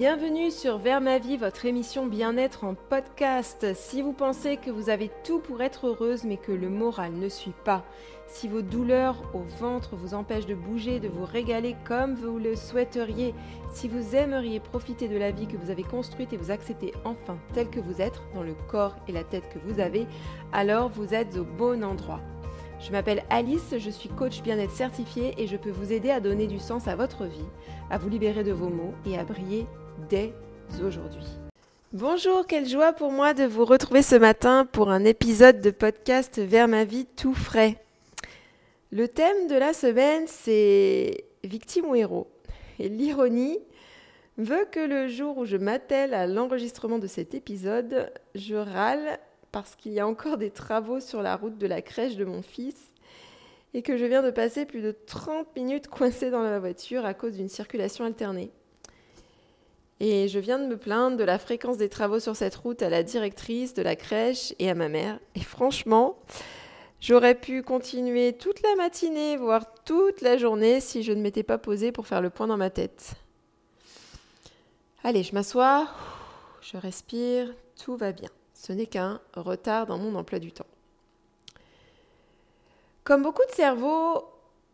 Bienvenue sur Vers ma vie, votre émission bien-être en podcast. Si vous pensez que vous avez tout pour être heureuse mais que le moral ne suit pas, si vos douleurs au ventre vous empêchent de bouger, de vous régaler comme vous le souhaiteriez, si vous aimeriez profiter de la vie que vous avez construite et vous accepter enfin tel que vous êtes, dans le corps et la tête que vous avez, alors vous êtes au bon endroit. Je m'appelle Alice, je suis coach bien-être certifiée et je peux vous aider à donner du sens à votre vie, à vous libérer de vos maux et à briller dès aujourd'hui. Bonjour, quelle joie pour moi de vous retrouver ce matin pour un épisode de podcast Vers ma vie tout frais. Le thème de la semaine, c'est victime ou héros. Et l'ironie veut que le jour où je m'attelle à l'enregistrement de cet épisode, je râle parce qu'il y a encore des travaux sur la route de la crèche de mon fils et que je viens de passer plus de 30 minutes coincée dans la voiture à cause d'une circulation alternée. Et je viens de me plaindre de la fréquence des travaux sur cette route à la directrice de la crèche et à ma mère. Et franchement, j'aurais pu continuer toute la matinée, voire toute la journée, si je ne m'étais pas posée pour faire le point dans ma tête. Allez, je m'assois, je respire, tout va bien. Ce n'est qu'un retard dans mon emploi du temps. Comme beaucoup de cerveaux,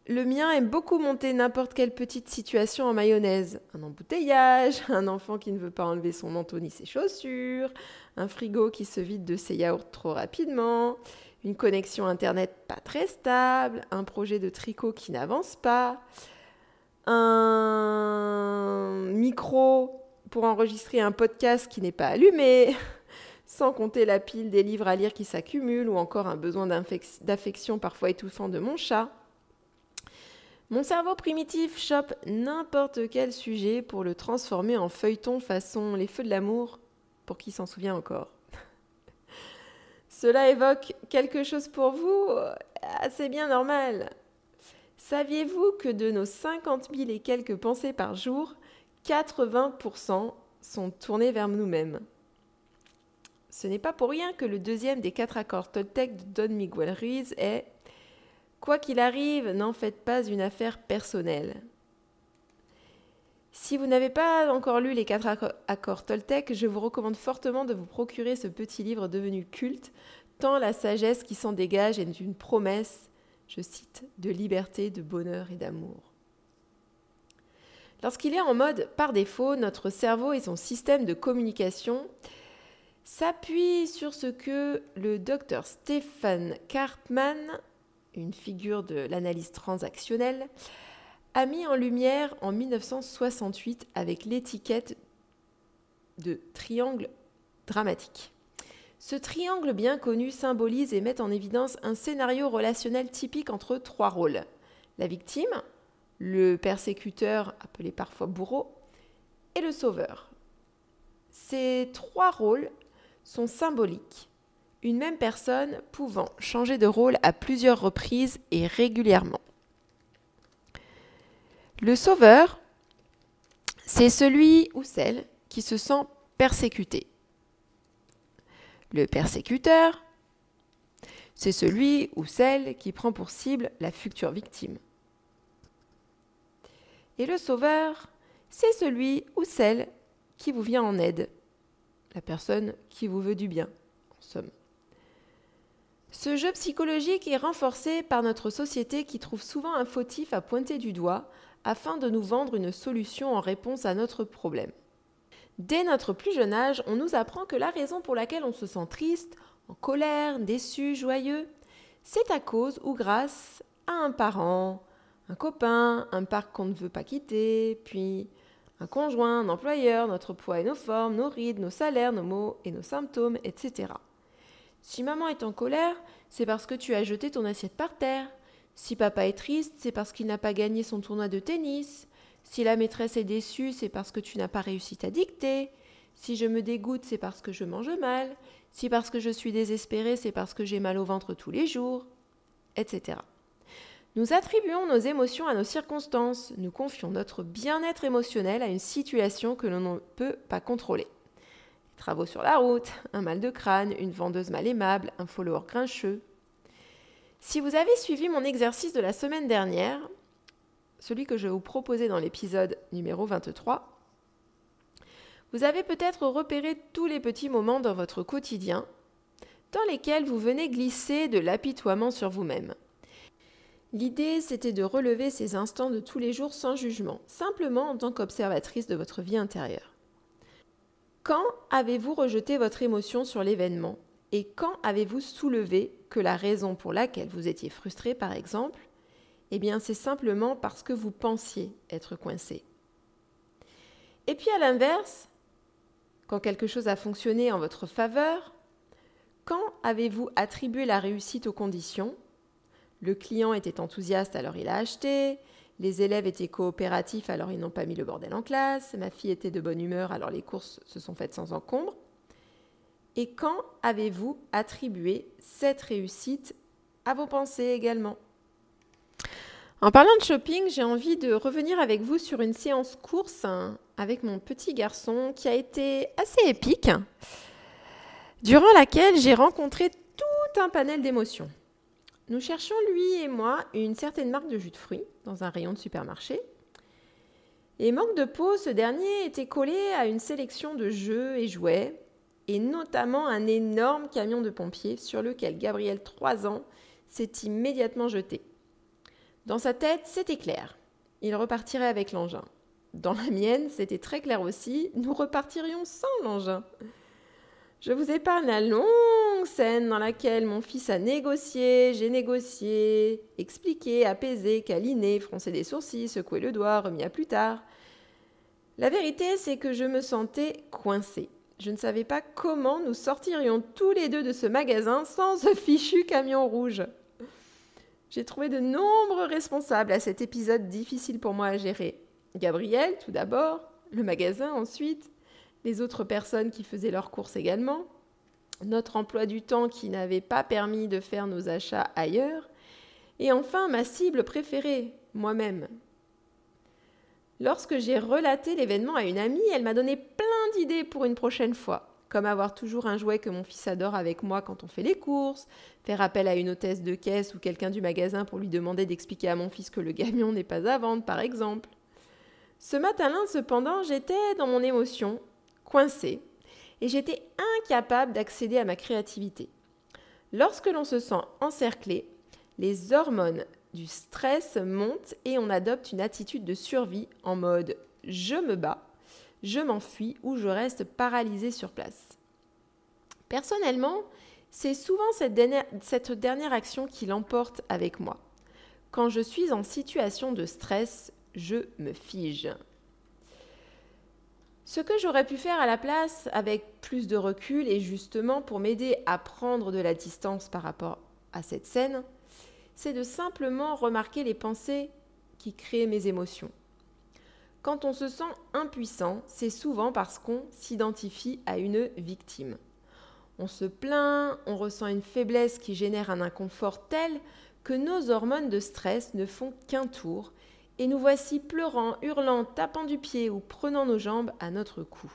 le mien aime beaucoup monter n'importe quelle petite situation en mayonnaise. Un embouteillage, un enfant qui ne veut pas enlever son manteau ni ses chaussures, un frigo qui se vide de ses yaourts trop rapidement, une connexion internet pas très stable, un projet de tricot qui n'avance pas, un micro pour enregistrer un podcast qui n'est pas allumé, sans compter la pile des livres à lire qui s'accumulent ou encore un besoin d'affection parfois étouffant de mon chat. Mon cerveau primitif chope n'importe quel sujet pour le transformer en feuilleton façon les feux de l'amour, pour qui s'en souvient encore. Cela évoque quelque chose pour vous ? Ah, c'est bien normal. Saviez-vous que de nos 50 000 et quelques pensées par jour, 80% sont tournées vers nous-mêmes ? Ce n'est pas pour rien que le deuxième des quatre accords Toltec de Don Miguel Ruiz est « Quoi qu'il arrive, n'en faites pas une affaire personnelle ». Si vous n'avez pas encore lu les quatre accords Toltec, je vous recommande fortement de vous procurer ce petit livre devenu culte, tant la sagesse qui s'en dégage est une promesse, je cite, « de liberté, de bonheur et d'amour ». Lorsqu'il est en mode par défaut, notre cerveau et son système de communication s'appuie sur ce que le docteur Stephen Karpman, une figure de l'analyse transactionnelle, a mis en lumière en 1968 avec l'étiquette de triangle dramatique. Ce triangle bien connu symbolise et met en évidence un scénario relationnel typique entre trois rôles. La victime, le persécuteur, appelé parfois bourreau, et le sauveur. Ces trois rôles sont symboliques, une même personne pouvant changer de rôle à plusieurs reprises et régulièrement. Le sauveur, c'est celui ou celle qui se sent persécuté. Le persécuteur, c'est celui ou celle qui prend pour cible la future victime. Et le sauveur, c'est celui ou celle qui vous vient en aide. La personne qui vous veut du bien, en somme. Ce jeu psychologique est renforcé par notre société qui trouve souvent un fautif à pointer du doigt afin de nous vendre une solution en réponse à notre problème. Dès notre plus jeune âge, on nous apprend que la raison pour laquelle on se sent triste, en colère, déçu, joyeux, c'est à cause ou grâce à un parent, un copain, un parc qu'on ne veut pas quitter, puis un conjoint, un employeur, notre poids et nos formes, nos rides, nos salaires, nos maux et nos symptômes, etc. Si maman est en colère, c'est parce que tu as jeté ton assiette par terre. Si papa est triste, c'est parce qu'il n'a pas gagné son tournoi de tennis. Si la maîtresse est déçue, c'est parce que tu n'as pas réussi ta dictée. Si je me dégoûte, c'est parce que je mange mal. Si parce que je suis désespérée, c'est parce que j'ai mal au ventre tous les jours, etc. Nous attribuons nos émotions à nos circonstances, nous confions notre bien-être émotionnel à une situation que l'on ne peut pas contrôler. Les travaux sur la route, un mal de crâne, une vendeuse mal aimable, un follower grincheux. Si vous avez suivi mon exercice de la semaine dernière, celui que je vous proposais dans l'épisode numéro 23, Vous avez peut-être repéré tous les petits moments dans votre quotidien dans lesquels vous venez glisser de l'apitoiement sur vous-même. L'idée, c'était de relever ces instants de tous les jours sans jugement, simplement en tant qu'observatrice de votre vie intérieure. Quand avez-vous rejeté votre émotion sur l'événement? Et quand avez-vous soulevé que la raison pour laquelle vous étiez frustré, par exemple, eh bien, c'est simplement parce que vous pensiez être coincé. Et puis à l'inverse, quand quelque chose a fonctionné en votre faveur, quand avez-vous attribué la réussite aux conditions? Le client était enthousiaste, alors il a acheté. Les élèves étaient coopératifs, alors ils n'ont pas mis le bordel en classe. Ma fille était de bonne humeur, alors les courses se sont faites sans encombre. Et quand avez-vous attribué cette réussite à vos pensées également? En parlant de shopping, j'ai envie de revenir avec vous sur une séance course avec mon petit garçon qui a été assez épique, durant laquelle j'ai rencontré tout un panel d'émotions. Nous cherchions, lui et moi, une certaine marque de jus de fruits dans un rayon de supermarché. Et manque de peau, ce dernier était collé à une sélection de jeux et jouets, et notamment un énorme camion de pompiers sur lequel Gabriel, 3 ans, s'est immédiatement jeté. Dans sa tête, c'était clair. Il repartirait avec l'engin. Dans la mienne, c'était très clair aussi. Nous repartirions sans l'engin. Je vous épargne la longue scène dans laquelle mon fils a négocié, j'ai négocié, expliqué, apaisé, câliné, froncé des sourcils, secoué le doigt, remis à plus tard. La vérité, c'est que je me sentais coincée. Je ne savais pas comment nous sortirions tous les deux de ce magasin sans ce fichu camion rouge. J'ai trouvé de nombreux responsables à cet épisode difficile pour moi à gérer. Gabriel, tout d'abord, le magasin ensuite, les autres personnes qui faisaient leurs courses également, notre emploi du temps qui n'avait pas permis de faire nos achats ailleurs, et enfin ma cible préférée, moi-même. Lorsque j'ai relaté l'événement à une amie, elle m'a donné plein d'idées pour une prochaine fois. Comme avoir toujours un jouet que mon fils adore avec moi quand on fait les courses, faire appel à une hôtesse de caisse ou quelqu'un du magasin pour lui demander d'expliquer à mon fils que le camion n'est pas à vendre, par exemple. Ce matin-là, cependant, j'étais dans mon émotion, coincée, et j'étais incapable d'accéder à ma créativité. Lorsque l'on se sent encerclé, les hormones du stress montent et on adopte une attitude de survie en mode « je me bats ». Je m'enfuis ou je reste paralysée sur place. Personnellement, c'est souvent cette dernière action qui l'emporte avec moi. Quand je suis en situation de stress, je me fige. Ce que j'aurais pu faire à la place avec plus de recul et justement pour m'aider à prendre de la distance par rapport à cette scène, c'est de simplement remarquer les pensées qui créent mes émotions. Quand on se sent impuissant, c'est souvent parce qu'on s'identifie à une victime. On se plaint, on ressent une faiblesse qui génère un inconfort tel que nos hormones de stress ne font qu'un tour et nous voici pleurant, hurlant, tapant du pied ou prenant nos jambes à notre cou.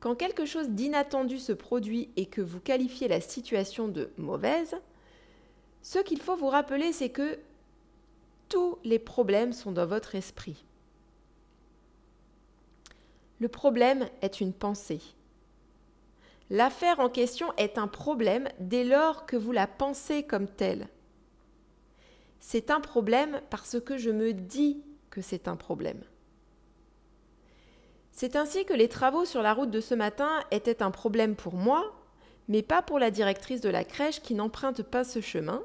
Quand quelque chose d'inattendu se produit et que vous qualifiez la situation de mauvaise, ce qu'il faut vous rappeler, c'est que tous les problèmes sont dans votre esprit. Le problème est une pensée. L'affaire en question est un problème dès lors que vous la pensez comme telle. C'est un problème parce que je me dis que c'est un problème. C'est ainsi que les travaux sur la route de ce matin étaient un problème pour moi, mais pas pour la directrice de la crèche qui n'emprunte pas ce chemin,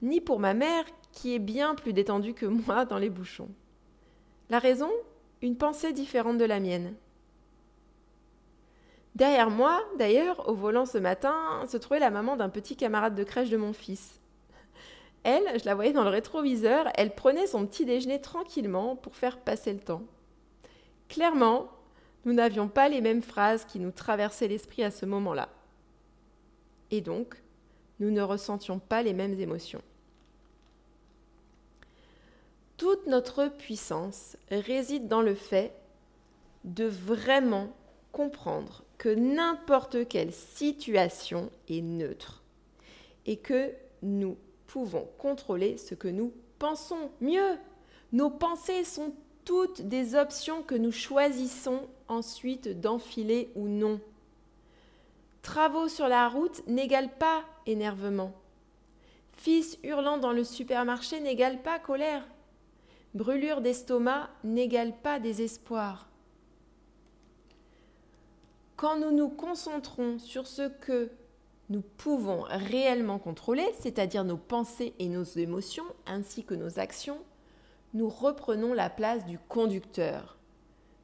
ni pour ma mère qui est bien plus détendue que moi dans les bouchons. La raison ? Une pensée différente de la mienne. Derrière moi, d'ailleurs, au volant ce matin, se trouvait la maman d'un petit camarade de crèche de mon fils. Elle, je la voyais dans le rétroviseur, elle prenait son petit déjeuner tranquillement pour faire passer le temps. Clairement, nous n'avions pas les mêmes phrases qui nous traversaient l'esprit à ce moment-là. Et donc, nous ne ressentions pas les mêmes émotions. Toute notre puissance réside dans le fait de vraiment comprendre que n'importe quelle situation est neutre et que nous pouvons contrôler ce que nous pensons. Mieux, nos pensées sont toutes des options que nous choisissons ensuite d'enfiler ou non. Travaux sur la route n'égale pas énervement. Fils hurlant dans le supermarché n'égale pas colère. Brûlure d'estomac n'égale pas désespoir. Quand nous nous concentrons sur ce que nous pouvons réellement contrôler, c'est-à-dire nos pensées et nos émotions, ainsi que nos actions, nous reprenons la place du conducteur,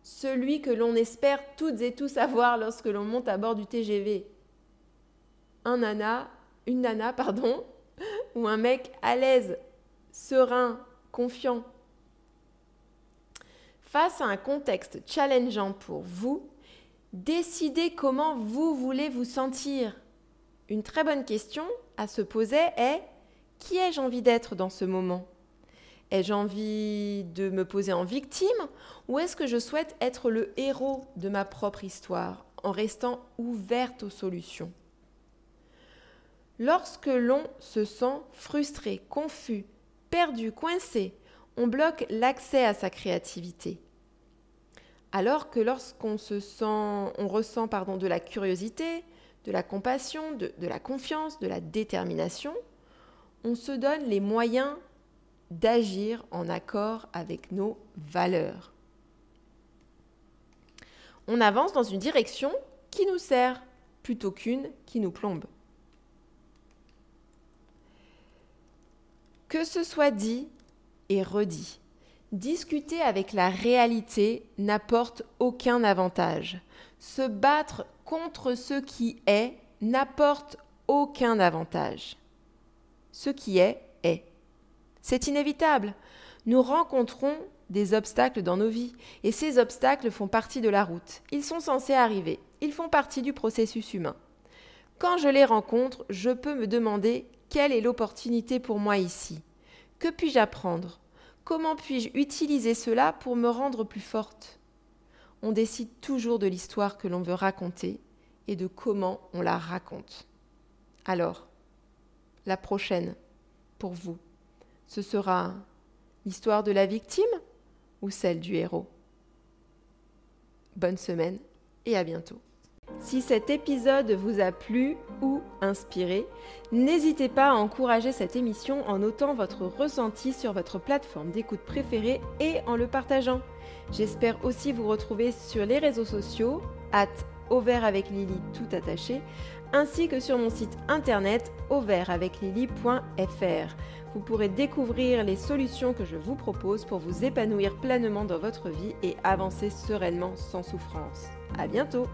celui que l'on espère toutes et tous avoir lorsque l'on monte à bord du TGV. Une nana, ou un mec à l'aise, serein, confiant. Face à un contexte challengeant pour vous, décidez comment vous voulez vous sentir. Une très bonne question à se poser est « Qui ai-je envie d'être dans ce moment ? Ai-je envie de me poser en victime ou est-ce que je souhaite être le héros de ma propre histoire en restant ouverte aux solutions ?» Lorsque l'on se sent frustré, confus, perdu, coincé, on bloque l'accès à sa créativité. Alors que lorsqu'on ressent de la curiosité, de la compassion, de la confiance, de la détermination, on se donne les moyens d'agir en accord avec nos valeurs. On avance dans une direction qui nous sert plutôt qu'une qui nous plombe. Que ce soit dit et redit, discuter avec la réalité n'apporte aucun avantage. Se battre contre ce qui est n'apporte aucun avantage. Ce qui est, est. C'est inévitable. Nous rencontrons des obstacles dans nos vies et ces obstacles font partie de la route. Ils sont censés arriver. Ils font partie du processus humain. Quand je les rencontre, je peux me demander quelle est l'opportunité pour moi ici ? Que puis-je apprendre ? Comment puis-je utiliser cela pour me rendre plus forte ? On décide toujours de l'histoire que l'on veut raconter et de comment on la raconte. Alors, la prochaine, pour vous, ce sera l'histoire de la victime ou celle du héros ? Bonne semaine et à bientôt. Si cet épisode vous a plu ou inspiré, n'hésitez pas à encourager cette émission en notant votre ressenti sur votre plateforme d'écoute préférée et en le partageant. J'espère aussi vous retrouver sur les réseaux sociaux @overaveclily tout attaché, ainsi que sur mon site internet overaveclily.fr. Vous pourrez découvrir les solutions que je vous propose pour vous épanouir pleinement dans votre vie et avancer sereinement sans souffrance. À bientôt!